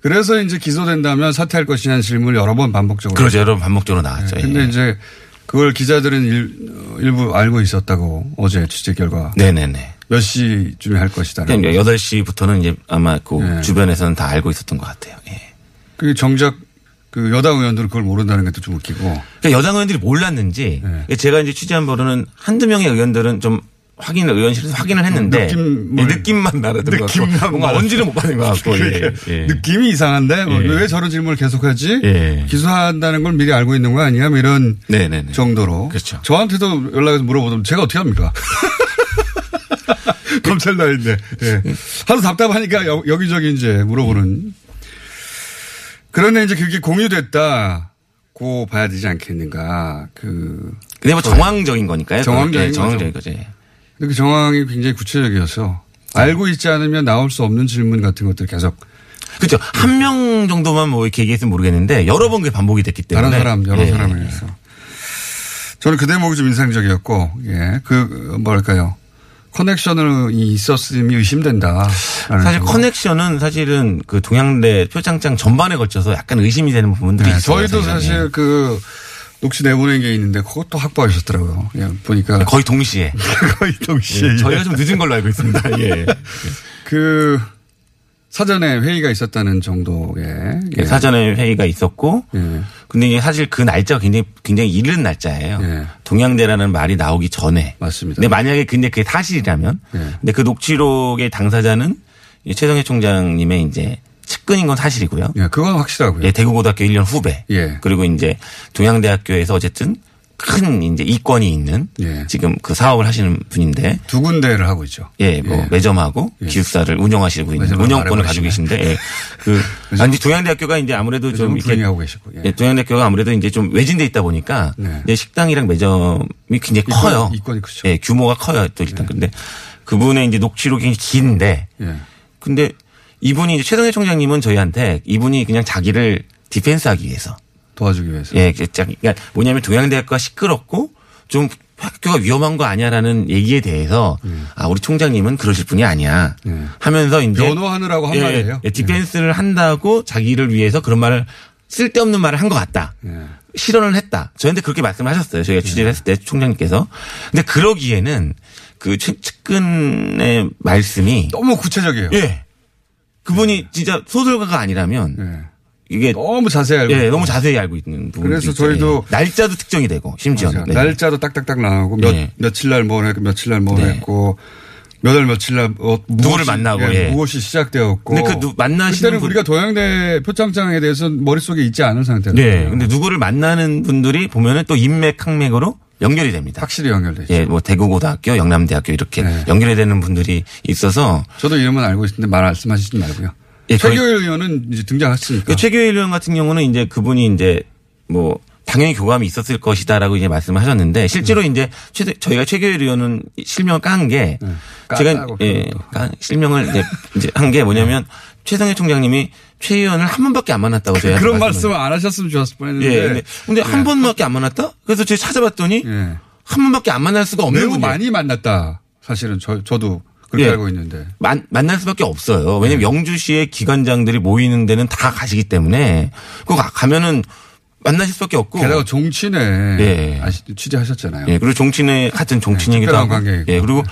그래서 이제 기소된다면 사퇴할 것이냐는 질문을 여러 번 반복적으로. 그렇죠. 여러 번 반복적으로 나왔죠. 그런데 예. 이제 그걸 기자들은 일, 일부 알고 있었다고 어제 취재 결과. 네네네. 몇 시쯤에 할 것이다. 그러니까 여덟 시부터는 이제 아마 그 예. 주변에서는 다 알고 있었던 것 같아요. 예. 그게 정작. 그 여당 의원들은 그걸 모른다는 게 또 좀 웃기고. 그러니까 여당 의원들이 몰랐는지 네. 제가 이제 취재한 바로는 한두 명의 의원들은 좀 확인을 의원실에서 확인을 했는데 느낌을 예, 느낌만 나르던 것 같고 뭔가 언지를 못 받은 것 같고. 예. 예. 느낌이 이상한데 예. 왜 저런 질문을 계속하지? 예. 기소한다는 걸 미리 알고 있는 거 아니야? 이런 네네네. 정도로. 그렇죠. 저한테도 연락해서 물어보면 제가 어떻게 합니까? 검찰 나인데. 예. 하도 답답하니까 여기저기 이제 물어보는. 음. 그런데 이제 그게 공유됐다고 봐야 되지 않겠는가. 그. 근데 뭐 정황적인 거니까요. 정황적인 네, 정황적인 거죠. 근데 그 정황이 굉장히 구체적이어서 네. 알고 있지 않으면 나올 수 없는 질문 같은 것들 계속. 그렇죠. 네. 한 명 정도만 뭐 이렇게 얘기했으면 모르겠는데 여러 번 그게 반복이 됐기 때문에. 다른 사람, 여러 네. 사람에 의해서. 저는 그 대목이 좀 인상적이었고, 예. 그, 뭐랄까요. 커넥션을 있었음이 의심된다. 사실 정도. 커넥션은 사실은 그 동양대 표창장 전반에 걸쳐서 약간 의심이 되는 부분들이 네, 있어요. 저희도 생각에. 사실 그 녹취 내보낸 게 있는데 그것도 확보하셨더라고요. 예, 보니까. 네, 거의 동시에. 거의 동시에. 예, 저희가 좀 늦은 걸로 알고 있습니다. 예. 그 사전에 회의가 있었다는 정도의. 예. 사전에 회의가 있었고. 예. 근데 사실 그 날짜가 굉장히, 굉장히 이른 날짜예요. 예. 동양대라는 말이 나오기 전에. 맞습니다. 근데 만약에 근데 그게 사실이라면. 예. 근데 그 녹취록의 당사자는 최성해 총장님의 이제 측근인 건 사실이고요. 예, 그건 확실하고요. 예, 대구고등학교 일 년 후배. 예. 그리고 이제 동양대학교에서 어쨌든 큰 이제 이권이 있는 예. 지금 그 사업을 하시는 분인데 두 군데를 하고 있죠. 예, 뭐 예. 매점하고 예. 기숙사를 운영하시고 있는 운영권을 가지고 계신데 예. 그 아니 동양대학교가 이제 아무래도 좀 이렇게 하고 계시고 예. 예, 동양대학교가 아무래도 이제 좀 외진돼 있다 보니까 네. 예, 식당이랑 매점이 굉장히 이권, 커요. 이권이 크죠. 예, 규모가 커요. 또 일단 예. 근데 그분의 이제 녹취록이 긴데 예. 근데 이분이 이제 최성해 총장님은 저희한테 이분이 그냥 자기를 디펜스하기 위해서. 도와주기 위해서. 예, 그러니까 뭐냐면 동양대학교가 시끄럽고 좀 학교가 위험한 거 아니야라는 얘기에 대해서 음. 아 우리 총장님은 그러실 분이 아니야 예. 하면서 이제 변호하느라고 한 예, 말이에요. 예, 디펜스를 예. 한다고 자기를 위해서 그런 말을 쓸데없는 말을 한 것 같다. 예. 실언을 했다. 저한테 그렇게 말씀하셨어요. 저희가 취재를 예. 했을 때 총장님께서. 근데 그러기에는 그 측근의 말씀이 너무 구체적이에요. 예, 그분이 예. 진짜 소설가가 아니라면. 예. 이게 너무 자세히 알고, 예, 있고. 너무 자세히 알고 있는 부분. 그래서 있잖아요. 저희도 날짜도 특정이 되고 심지어 네. 날짜도 딱딱딱 나오고 몇 네. 며칠 날 뭐 했고 며칠 날 뭐 네. 했고 몇 월 며칠 날 어, 누구를 무엇이, 만나고 예, 예. 무엇이 시작되었고. 근데 그 만나시는 그때는 우리가 동양대 표창장에 대해서 머릿속에 있지 않은 상태예요. 네, 근데 누구를 만나는 분들이 보면은 또 인맥 항맥으로 연결이 됩니다. 확실히 연결되죠. 예, 뭐 대구고등학교, 영남대학교 이렇게 네. 연결이 되는 분들이 있어서. 저도 이름은 알고 있는데 말씀하시지 말고요. 예, 최교일 의원은 이제 등장했으니까. 최교일 의원 같은 경우는 이제 그분이 이제 뭐 당연히 교감이 있었을 것이다라고 이제 말씀을 하셨는데 실제로 네. 이제 최, 저희가 최교일 의원은 실명을 깐 게 네. 제가 예, 깐, 실명을 이제, 이제 한 게 뭐냐면 네. 최성해 총장님이 최 의원을 한 번밖에 안 만났다고 제가 그런 말씀을 안 하셨으면 좋았을 뻔했는데. 예, 근데, 근데 네. 한 번밖에 안 만났다? 그래서 제가 찾아봤더니 네. 한 번밖에 안 만날 수가 없는 분이. 매우 많이 만났다. 사실은 저, 저도. 그렇게 예, 알고 있는데. 만, 만날 수밖에 없어요. 왜냐면 네. 영주시의 기관장들이 모이는 데는 다 가시기 때문에 그거 가면은 만나실 수밖에 없고. 게다가 종친회 예. 취재하셨잖아요. 예, 그리고 종친회 같은 종친이기도 네, 하고. 관계이고. 예, 그리고 네.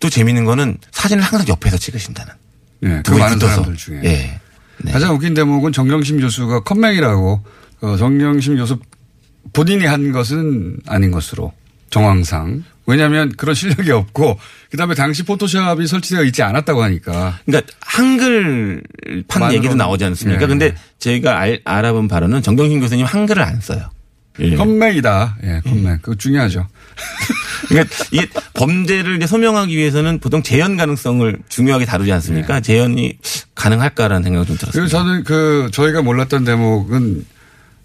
또 재밌는 거는 사진을 항상 옆에서 찍으신다는. 예, 그 많은 붙어서. 사람들 중에. 예. 네. 가장 웃긴 대목은 정경심 교수가 컴맹이라고 어, 정경심 교수 본인이 한 것은 아닌 것으로. 정황상. 왜냐하면 그런 실력이 없고 그다음에 당시 포토샵이 설치되어 있지 않았다고 하니까. 그러니까 한글판 얘기도 나오지 않습니까? 그런데 예. 저희가 알, 알아본 바로는 정경심 교수님 한글을 안 써요. 예. 컴맹이다. 예, 컴맹. 예. 그거 중요하죠. 그러니까 이게 범죄를 이제 소명하기 위해서는 보통 재현 가능성을 중요하게 다루지 않습니까? 예. 재현이 가능할까라는 생각이 좀 들었어요. 그리고 저는 그 저희가 몰랐던 대목은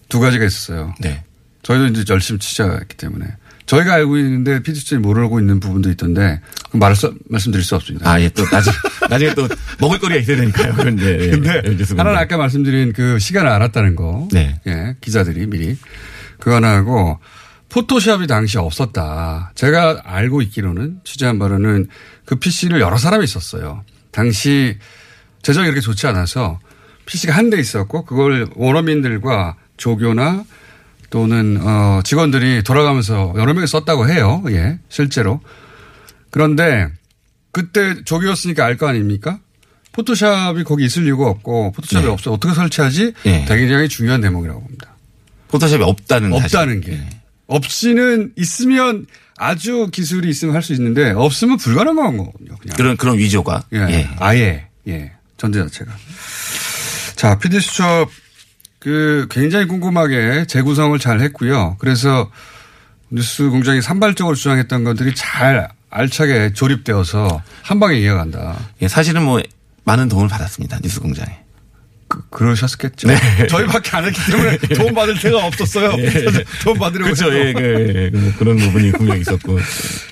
두 가지가 있었어요. 네. 저희도 이제 열심히 취재했기 때문에. 저희가 알고 있는데 피디수첩이 모르고 있는 부분도 있던데 말할 수, 말씀드릴 수 없습니다. 아, 예, 또 나중에, 나중에 또 먹을거리가 있어야 되니까요. 그런데 예, 근데 예, 하나는 아까 말씀드린 그 시간을 알았다는 거. 네. 예, 기자들이 미리. 그거 하나하고 포토샵이 당시 없었다. 제가 알고 있기로는 취재한 바로는 그 피씨를 여러 사람이 있었어요. 당시 재정이 그렇게 좋지 않아서 피씨가 한 대 있었고 그걸 원어민들과 조교나 또는 어 직원들이 돌아가면서 여러 명이 썼다고 해요. 예, 실제로. 그런데 그때 조교였으니까 알 거 아닙니까? 포토샵이 거기 있을 이유가 없고 포토샵이 네. 없어 어떻게 설치하지? 네. 굉장히 중요한 대목이라고 봅니다. 포토샵이 없다는 없다는 사실. 게 네. 없이는 있으면 아주 기술이 있으면 할 수 있는데 없으면 불가능한 거거든요. 그냥. 그런 그런 위조가 예. 예. 아예 예 전제 자체가. 자, 피디수첩 그 굉장히 꼼꼼하게 재구성을 잘 했고요. 그래서 뉴스공장이 산발적으로 주장했던 것들이 잘 알차게 조립되어서 한 방에 이어간다. 예, 사실은 뭐 많은 도움을 받았습니다. 뉴스공장에. 그, 그러셨겠죠. 네. 저희밖에 안 했기 때문에 도움 받을 데가 없었어요. 네. 도움 받으려고 했죠. 그렇죠. 예, 그, 예, 뭐 그런 부분이 분명히 있었고.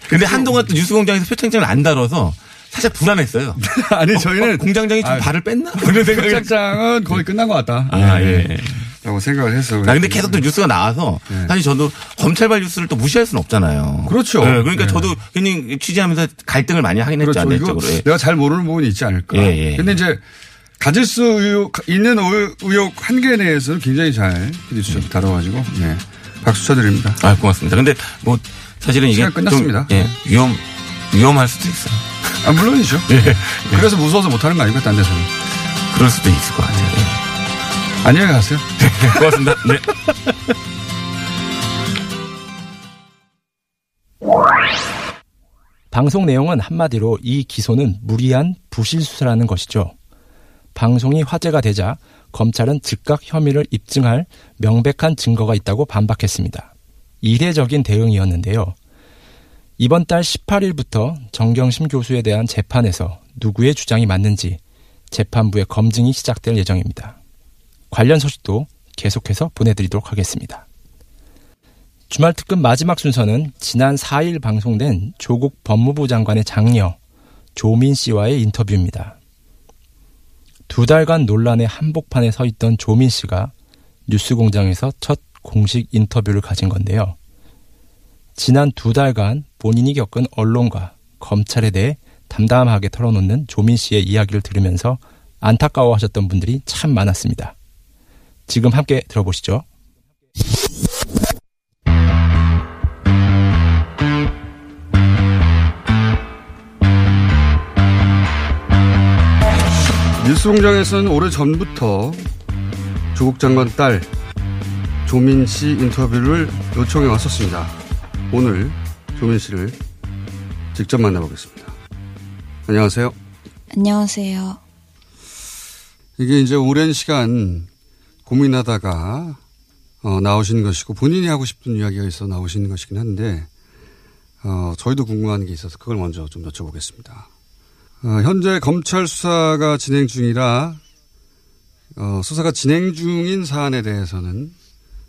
근데 한동안 또 뉴스공장에서 표창장을 안 다뤄서 사실 불안했어요. 아니 저희는 어, 어, 공장장이 좀 아, 발을 뺐나? 이런 생각. 공장장은 거의 끝난 것 같다. 아 예. 예. 라고 생각을 했어요. 아 근데 계속 또 뉴스가 나와서 예. 사실 저도 검찰발 뉴스를 또 무시할 수는 없잖아요. 그렇죠. 예, 그러니까 예. 저도 괜히 취재하면서 갈등을 많이 하긴 했죠. 그렇죠. 예. 내가 잘 모르는 부분이 있지 않을까. 예, 예. 근데 이제 가질 수 의혹, 있는 의혹 한계 내에서는 굉장히 잘 음. 다뤄가지고 예. 박수 쳐드립니다. 아 고맙습니다. 근데 뭐 사실은 이게 끝났습니다. 좀, 예. 위험 위험할 수도 있어요. 아, 물론이죠. 예. 그래서 무서워서 못하는 거 아닙니까? 딴 데서는. 그럴 수도 있을 것 같아요. 예. 안녕히 가세요. 고맙습니다. 네. 방송 내용은 한마디로 이 기소는 무리한 부실 수사라는 것이죠. 방송이 화제가 되자 검찰은 즉각 혐의를 입증할 명백한 증거가 있다고 반박했습니다. 이례적인 대응이었는데요. 이번 달 십팔 일부터 정경심 교수에 대한 재판에서 누구의 주장이 맞는지 재판부의 검증이 시작될 예정입니다. 관련 소식도 계속해서 보내드리도록 하겠습니다. 주말 특근 마지막 순서는 지난 사 일 방송된 조국 법무부 장관의 장녀 조민 씨와의 인터뷰입니다. 두 달간 논란의 한복판에 서 있던 조민 씨가 뉴스공장에서 첫 공식 인터뷰를 가진 건데요. 지난 두 달간 본인이 겪은 언론과 검찰에 대해 담담하게 털어놓는 조민 씨의 이야기를 들으면서 안타까워하셨던 분들이 참 많았습니다. 지금 함께 들어보시죠. 뉴스공장에서는 오래전부터 조국 장관 딸 조민 씨 인터뷰를 요청해 왔었습니다. 오늘 조민 씨를 직접 만나보겠습니다. 안녕하세요. 안녕하세요. 이게 이제 오랜 시간 고민하다가 어, 나오신 것이고 본인이 하고 싶은 이야기가 있어 나오신 것이긴 한데 어, 저희도 궁금한 게 있어서 그걸 먼저 좀 여쭤보겠습니다. 어, 현재 검찰 수사가 진행 중이라 어, 수사가 진행 중인 사안에 대해서는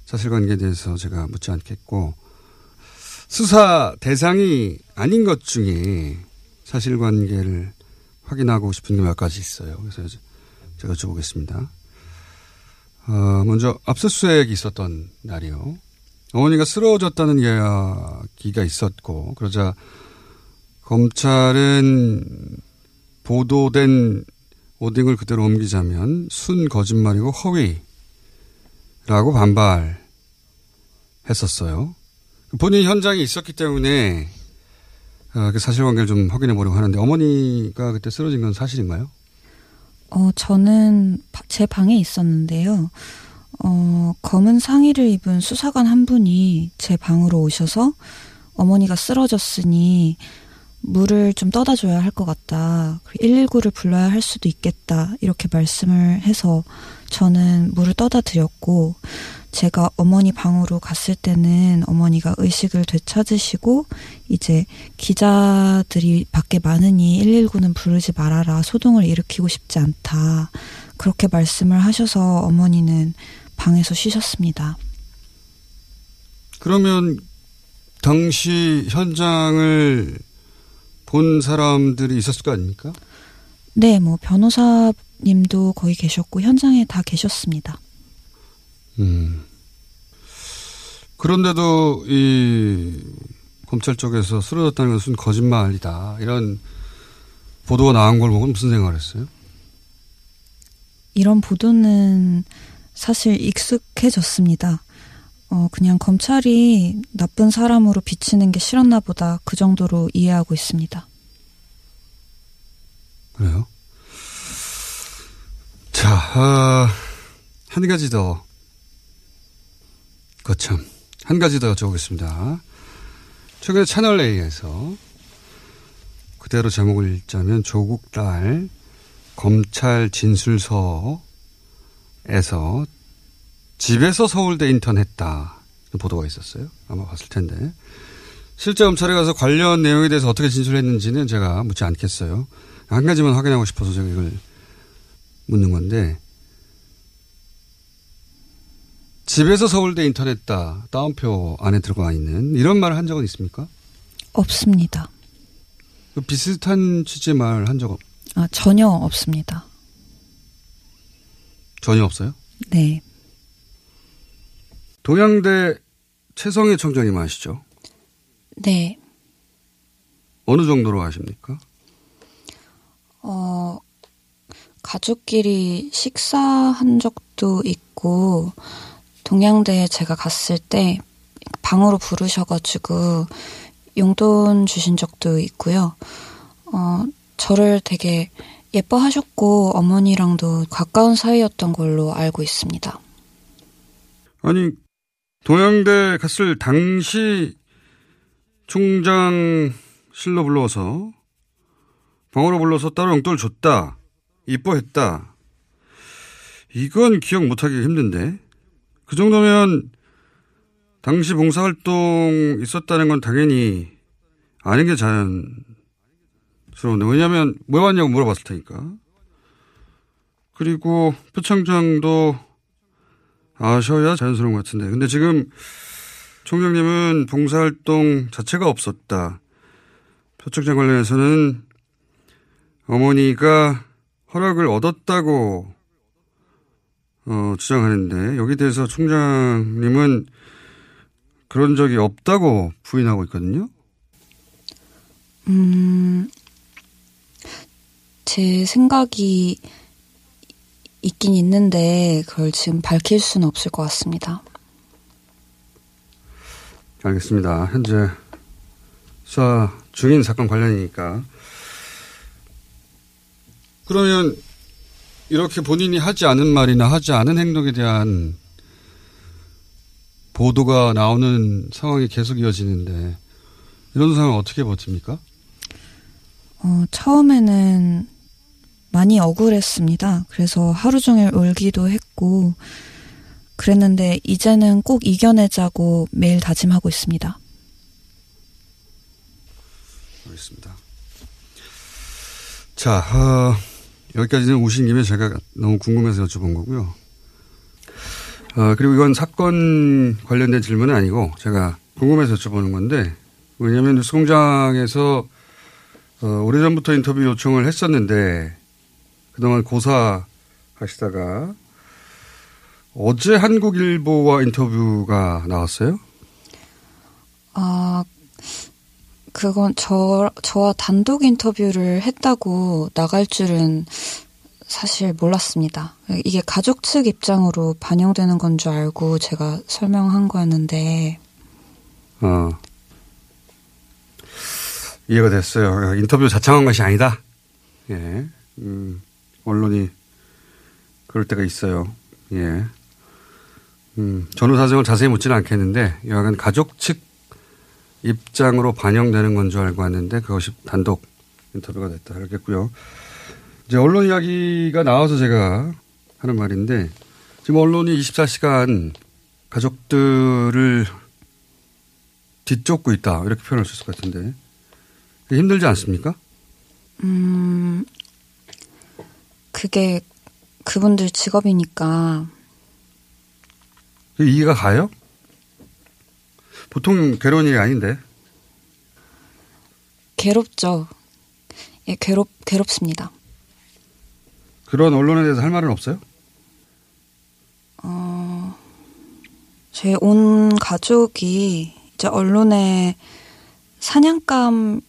사실관계에 대해서 제가 묻지 않겠고 수사 대상이 아닌 것 중에 사실관계를 확인하고 싶은 게 몇 가지 있어요. 그래서 제가 여쭤보겠습니다. 어, 먼저 압수수색이 있었던 날이요. 어머니가 쓰러졌다는 이야기가 있었고 그러자 검찰은 보도된 워딩을 그대로 옮기자면 순 거짓말이고 허위라고 반발했었어요. 본인 현장에 있었기 때문에 사실관계를 좀 확인해 보려고 하는데 어머니가 그때 쓰러진 건 사실인가요? 어, 저는 제 방에 있었는데요. 어, 검은 상의를 입은 수사관 한 분이 제 방으로 오셔서 어머니가 쓰러졌으니 물을 좀 떠다 줘야 할 것 같다. 일일구를 불러야 할 수도 있겠다. 이렇게 말씀을 해서 저는 물을 떠다 드렸고 제가 어머니 방으로 갔을 때는 어머니가 의식을 되찾으시고 이제 기자들이 밖에 많으니 일일구는 부르지 말아라. 소동을 일으키고 싶지 않다. 그렇게 말씀을 하셔서 어머니는 방에서 쉬셨습니다. 그러면 당시 현장을 본 사람들이 있었을 거 아닙니까? 네, 뭐 변호사님도 거기 계셨고 현장에 다 계셨습니다. 음. 그런데도 이 검찰 쪽에서 쓰러졌다는 것은 거짓말이다, 이런 보도가 나온 걸 보고 무슨 생각을 했어요? 이런 보도는 사실 익숙해졌습니다. 어, 그냥 검찰이 나쁜 사람으로 비치는 게 싫었나 보다, 그 정도로 이해하고 있습니다. 그래요? 자, 어, 한 가지 더. 거참. 한 가지 더 여쭤보겠습니다. 최근에 채널A에서 그대로 제목을 읽자면 조국 딸 검찰 진술서에서 집에서 서울대 인턴했다, 보도가 있었어요. 아마 봤을 텐데. 실제 검찰에 가서 관련 내용에 대해서 어떻게 진술했는지는 제가 묻지 않겠어요. 한 가지만 확인하고 싶어서 제가 이걸 묻는 건데, 집에서 서울대 인턴했다, 따옴표 안에 들어가 있는 이런 말을 한 적은 있습니까? 없습니다. 비슷한 취지의 말 한 적 없? 아, 전혀 없습니다. 전혀 없어요? 네. 동양대 최성해 총장님 아시죠? 네. 어느 정도로 아십니까? 어, 가족끼리 식사한 적도 있고, 동양대에 제가 갔을 때 방으로 부르셔가지고 용돈 주신 적도 있고요. 어, 저를 되게 예뻐하셨고 어머니랑도 가까운 사이였던 걸로 알고 있습니다. 아니, 동양대 갔을 당시 총장실로 불러서, 방으로 불러서 따로 용돈을 줬다, 이뻐했다, 이건 기억 못하기 힘든데, 그 정도면 당시 봉사활동 있었다는 건 당연히 아는 게 자연스러운데, 왜냐하면 왜 왔냐고 물어봤을 테니까. 그리고 표창장도 아셔야 자연스러운 것 같은데, 근데 지금 총장님은 봉사활동 자체가 없었다, 표창장 관련해서는 어머니가 허락을 얻었다고 어, 주장하는데, 여기에 대해서 총장님은 그런 적이 없다고 부인하고 있거든요. 음, 제 생각이 있긴 있는데 그걸 지금 밝힐 수는 없을 것 같습니다. 알겠습니다. 현재 수사 중인 사건 관련이니까. 그러면 이렇게 본인이 하지 않은 말이나 하지 않은 행동에 대한 보도가 나오는 상황이 계속 이어지는데, 이런 상황을 어떻게 버팁니까? 어, 처음에는 많이 억울했습니다. 그래서 하루 종일 울기도 했고 그랬는데, 이제는 꼭 이겨내자고 매일 다짐하고 있습니다. 알겠습니다. 자, 어, 여기까지는 오신 김에 제가 너무 궁금해서 여쭤본 거고요. 어, 그리고 이건 사건 관련된 질문은 아니고 제가 궁금해서 여쭤보는 건데, 왜냐하면 뉴스공장에서 어, 오래전부터 인터뷰 요청을 했었는데 그동안 고사하시다가 어제 한국일보와 인터뷰가 나왔어요? 아, 그건 저, 저와 단독 인터뷰를 했다고 나갈 줄은 사실 몰랐습니다. 이게 가족 측 입장으로 반영되는 건 줄 알고 제가 설명한 거였는데. 어, 이해가 됐어요. 인터뷰 자청한 것이 아니다. 예. 음, 언론이 그럴 때가 있어요. 예. 음, 전후 사정을 자세히 묻지는 않겠는데, 여하간 가족 측 입장으로 반영되는 건 줄 알고 왔는데 그것이 단독 인터뷰가 됐다. 알겠고요. 이제 언론 이야기가 나와서 제가 하는 말인데, 지금 언론이 이십사 시간 가족들을 뒤쫓고 있다, 이렇게 표현할 수 있을 것 같은데, 힘들지 않습니까? 음... 그게 그분들 직업이니까. 이해가 가요? 보통 괴로운 일이 아닌데. 괴롭죠. 예, 괴롭, 괴롭습니다. 그런 언론에 대해서 할 말은 없어요? 어, 저희 온 가족이 이제 언론의 사냥감이라고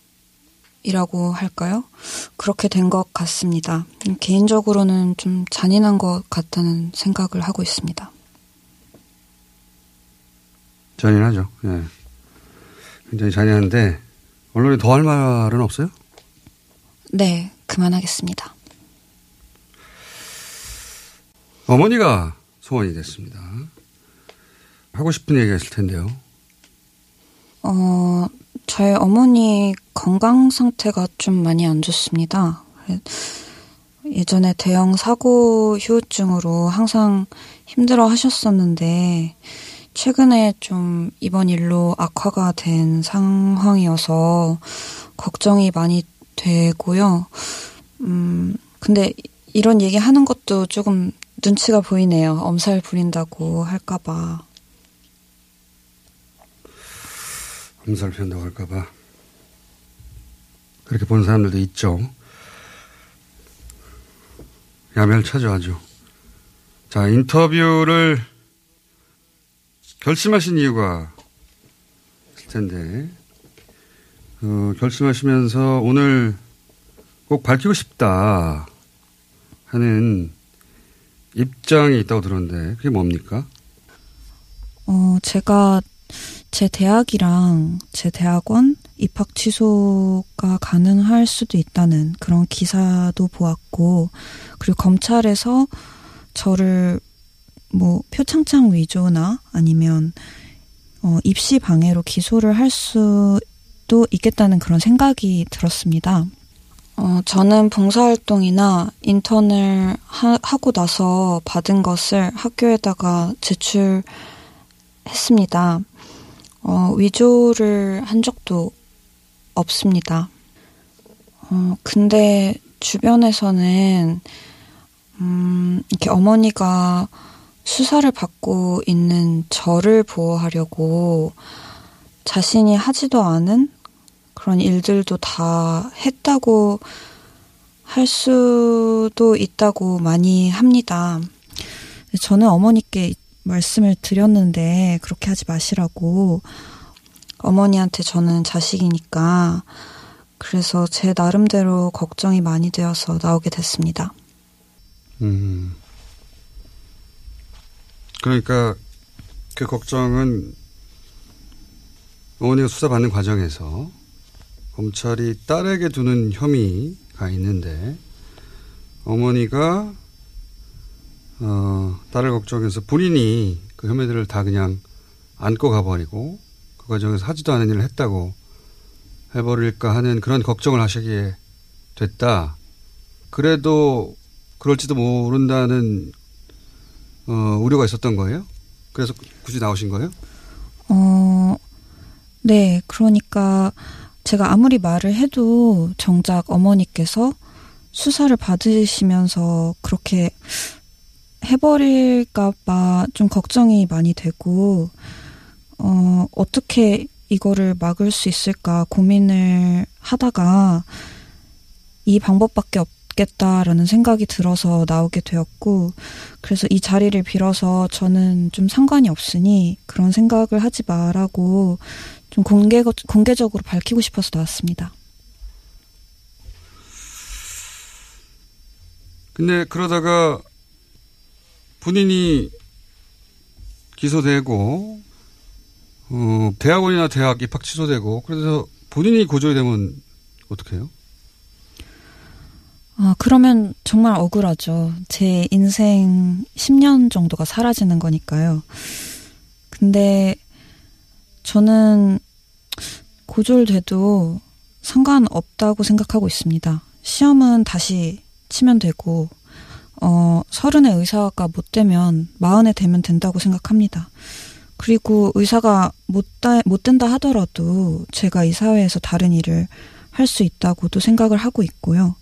할까요? 그렇게 된 것 같습니다. 개인적으로는 좀 잔인한 것 같다는 생각을 하고 있습니다. 잔인하죠. 네. 굉장히 잔인한데 언론이 더 할 말은 없어요? 네, 그만하겠습니다. 어머니가 소원이 됐습니다. 하고 싶은 얘기가 있을 텐데요. 어, 저희 어머니 건강 상태가 좀 많이 안 좋습니다. 예전에 대형 사고 후유증으로 항상 힘들어 하셨었는데 최근에 좀 이번 일로 악화가 된 상황이어서 걱정이 많이 되고요. 음, 근데 이런 얘기 하는 것도 조금 눈치가 보이네요. 엄살 부린다고 할까봐. 엄살 편다고 할까봐. 그렇게 보는 사람들도 있죠. 야멸차죠, 아주. 자, 인터뷰를 결심하신 이유가 있을 텐데, 어, 결심하시면서 오늘 꼭 밝히고 싶다 하는 입장이 있다고 들었는데 그게 뭡니까? 어, 제가 제 대학이랑 제 대학원 입학 취소가 가능할 수도 있다는 그런 기사도 보았고, 그리고 검찰에서 저를 뭐 표창장 위조나 아니면 어, 입시 방해로 기소를 할 수도 있겠다는 그런 생각이 들었습니다. 어, 저는 봉사활동이나 인턴을 하, 하고 나서 받은 것을 학교에다가 제출했습니다. 어, 위조를 한 적도 없습니다. 어, 근데 주변에서는 음, 이렇게 어머니가 수사를 받고 있는 저를 보호하려고 자신이 하지도 않은 그런 일들도 다 했다고 할 수도 있다고 많이 합니다. 저는 어머니께 말씀을 드렸는데 그렇게 하지 마시라고. 어머니한테 저는 자식이니까. 그래서 제 나름대로 걱정이 많이 되어서 나오게 됐습니다. 음. 그러니까 그 걱정은 어머니가 수사받는 과정에서 검찰이 딸에게 두는 혐의가 있는데 어머니가 어, 딸을 걱정해서 본인이 그 혐의들을 다 그냥 안고 가버리고 그 과정에서 하지도 않은 일을 했다고 해버릴까 하는 그런 걱정을 하시게 됐다. 그래도 그럴지도 모른다는 어, 우려가 있었던 거예요? 그래서 굳이 나오신 거예요? 어, 네. 그러니까 제가 아무리 말을 해도 정작 어머니께서 수사를 받으시면서 그렇게 해버릴까 봐 좀 걱정이 많이 되고 어, 어떻게 이거를 막을 수 있을까 고민을 하다가 이 방법밖에 없 겠다라는 생각이 들어서 나오게 되었고, 그래서 이 자리를 빌어서 저는 좀 상관이 없으니 그런 생각을 하지 말라고 좀 공개, 공개적으로 밝히고 싶어서 나왔습니다. 근데 그러다가 본인이 기소되고 어, 대학원이나 대학 입학 취소되고 그래서 본인이 고졸이 되면 어떻게 해요? 아, 그러면 정말 억울하죠. 제 인생 십 년 정도가 사라지는 거니까요. 근데 저는 고졸돼도 상관없다고 생각하고 있습니다. 시험은 다시 치면 되고 어, 서른에 의사가 못 되면 마흔에 되면 된다고 생각합니다. 그리고 의사가 못, 다, 못 된다 하더라도 제가 이 사회에서 다른 일을 할 수 있다고도 생각을 하고 있고요.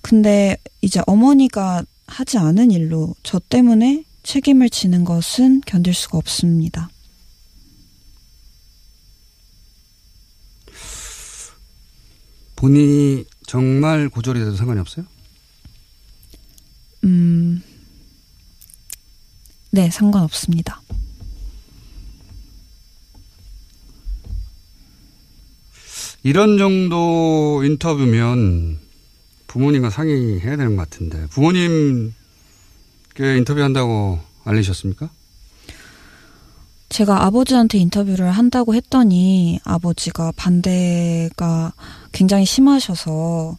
근데 이제 어머니가 하지 않은 일로 저 때문에 책임을 지는 것은 견딜 수가 없습니다. 본인이 정말 고졸이 돼도 상관이 없어요? 음, 네, 상관없습니다. 이런 정도 인터뷰면 부모님과 상의해야 되는 것 같은데 부모님께 인터뷰한다고 알리셨습니까? 제가 아버지한테 인터뷰를 한다고 했더니 아버지가 반대가 굉장히 심하셔서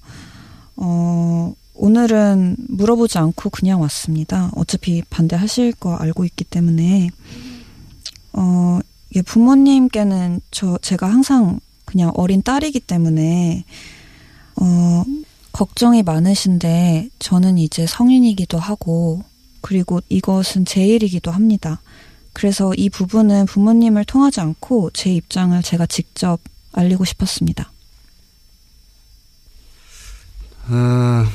어, 오늘은 물어보지 않고 그냥 왔습니다. 어차피 반대하실 거 알고 있기 때문에 어, 예, 부모님께는 저 제가 항상 그냥 어린 딸이기 때문에 어, 걱정이 많으신데 저는 이제 성인이기도 하고 그리고 이것은 제 일이기도 합니다. 그래서 이 부분은 부모님을 통하지 않고 제 입장을 제가 직접 알리고 싶었습니다. 아,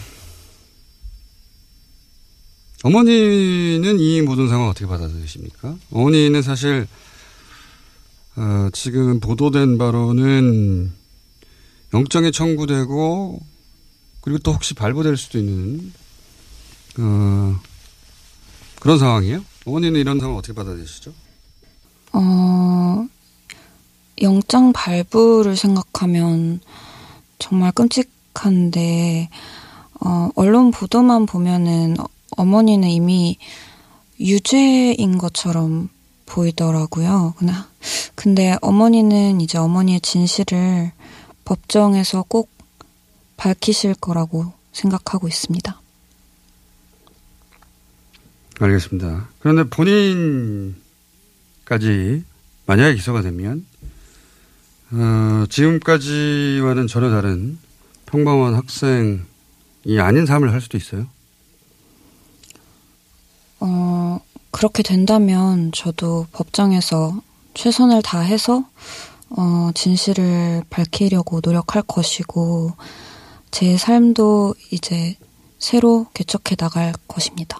어머니는 이 모든 상황 어떻게 받아들이십니까? 어머니는 사실 어, 지금 보도된 바로는 영장이 청구되고 그리고 또 혹시 발부될 수도 있는 어, 그런 상황이에요? 어머니는 이런 상황 어떻게 받아들이시죠? 어, 영장 발부를 생각하면 정말 끔찍한데 어, 언론 보도만 보면은 어머니는 이미 유죄인 것처럼 보이더라고요. 근데 어머니는 이제 어머니의 진실을 법정에서 꼭 밝히실 거라고 생각하고 있습니다. 알겠습니다. 그런데 본인까지 만약에 기소가 되면 어, 지금까지와는 전혀 다른 평범한 학생이 아닌 삶을 할 수도 있어요? 어, 그렇게 된다면 저도 법정에서 최선을 다해서 어, 진실을 밝히려고 노력할 것이고 제 삶도 이제 새로 개척해 나갈 것입니다.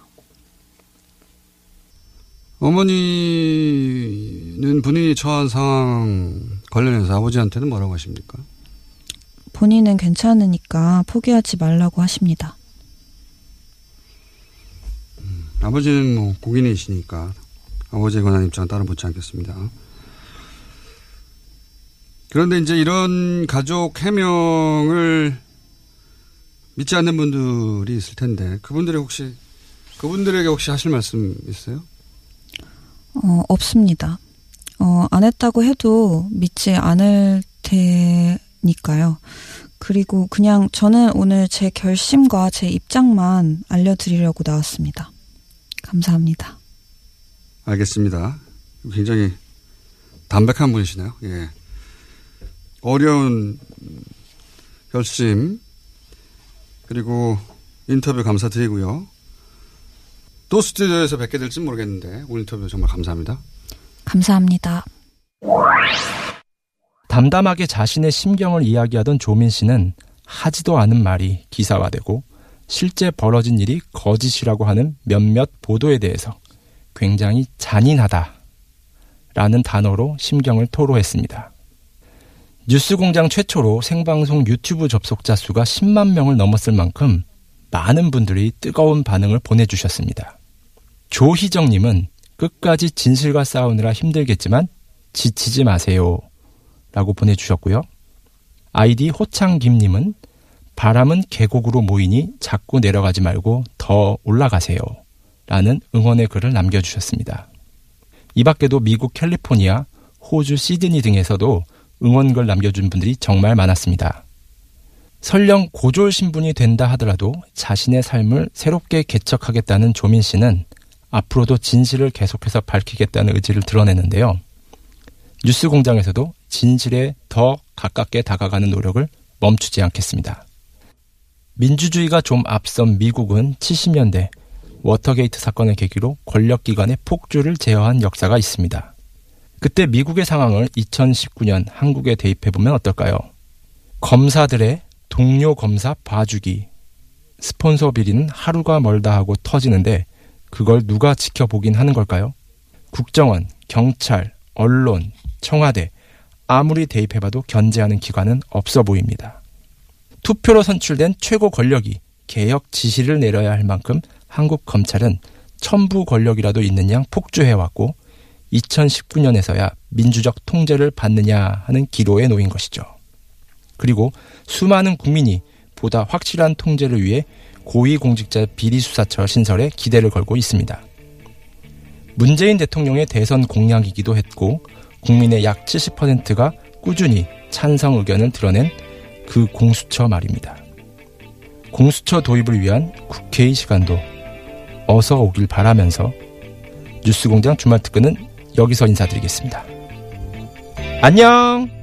어머니는 본인이 처한 상황 관련해서 아버지한테는 뭐라고 하십니까? 본인은 괜찮으니까 포기하지 말라고 하십니다. 음, 아버지는 뭐 고인이시니까 아버지에 관한 입장은 따로 묻지 않겠습니다. 그런데 이제 이런 가족 해명을 믿지 않는 분들이 있을 텐데 그분들이 혹시 그분들에게 혹시 하실 말씀 있어요? 어, 없습니다. 어, 안 했다고 해도 믿지 않을 테니까요. 그리고 그냥 저는 오늘 제 결심과 제 입장만 알려드리려고 나왔습니다. 감사합니다. 알겠습니다. 굉장히 담백한 분이시네요. 예. 어려운 결심 그리고 인터뷰 감사드리고요. 또 스튜디오에서 뵙게 될지 모르겠는데 오늘 인터뷰 정말 감사합니다. 감사합니다. 담담하게 자신의 심경을 이야기하던 조민 씨는 하지도 않은 말이 기사화되고 실제 벌어진 일이 거짓이라고 하는 몇몇 보도에 대해서 굉장히 잔인하다라는 단어로 심경을 토로했습니다. 뉴스공장 최초로 생방송 유튜브 접속자 수가 십만 명을 넘었을 만큼 많은 분들이 뜨거운 반응을 보내주셨습니다. 조희정님은 끝까지 진실과 싸우느라 힘들겠지만 지치지 마세요 라고 보내주셨고요. 아이디 호창김님은 바람은 계곡으로 모이니 자꾸 내려가지 말고 더 올라가세요 라는 응원의 글을 남겨주셨습니다. 이 밖에도 미국 캘리포니아, 호주 시드니 등에서도 응원글 남겨준 분들이 정말 많았습니다. 설령 고졸 신분이 된다 하더라도 자신의 삶을 새롭게 개척하겠다는 조민 씨는 앞으로도 진실을 계속해서 밝히겠다는 의지를 드러내는데요. 뉴스공장에서도 진실에 더 가깝게 다가가는 노력을 멈추지 않겠습니다. 민주주의가 좀 앞선 미국은 칠십 년대 워터게이트 사건을 계기로 권력기관의 폭주를 제어한 역사가 있습니다. 그때 미국의 상황을 이천십구 년 한국에 대입해보면 어떨까요? 검사들의 동료 검사 봐주기, 스폰서 비리는 하루가 멀다 하고 터지는데 그걸 누가 지켜보긴 하는 걸까요? 국정원, 경찰, 언론, 청와대 아무리 대입해봐도 견제하는 기관은 없어 보입니다. 투표로 선출된 최고 권력이 개혁 지시를 내려야 할 만큼 한국 검찰은 천부 권력이라도 있는 양 폭주해왔고 이천십구 년에서야 민주적 통제를 받느냐 하는 기로에 놓인 것이죠. 그리고 수많은 국민이 보다 확실한 통제를 위해 고위공직자비리수사처 신설에 기대를 걸고 있습니다. 문재인 대통령의 대선 공약이기도 했고 국민의 약 칠십 퍼센트가 꾸준히 찬성 의견을 드러낸 그 공수처 말입니다. 공수처 도입을 위한 국회의 시간도 어서 오길 바라면서 뉴스공장 주말특근은 여기서 인사드리겠습니다. 안녕!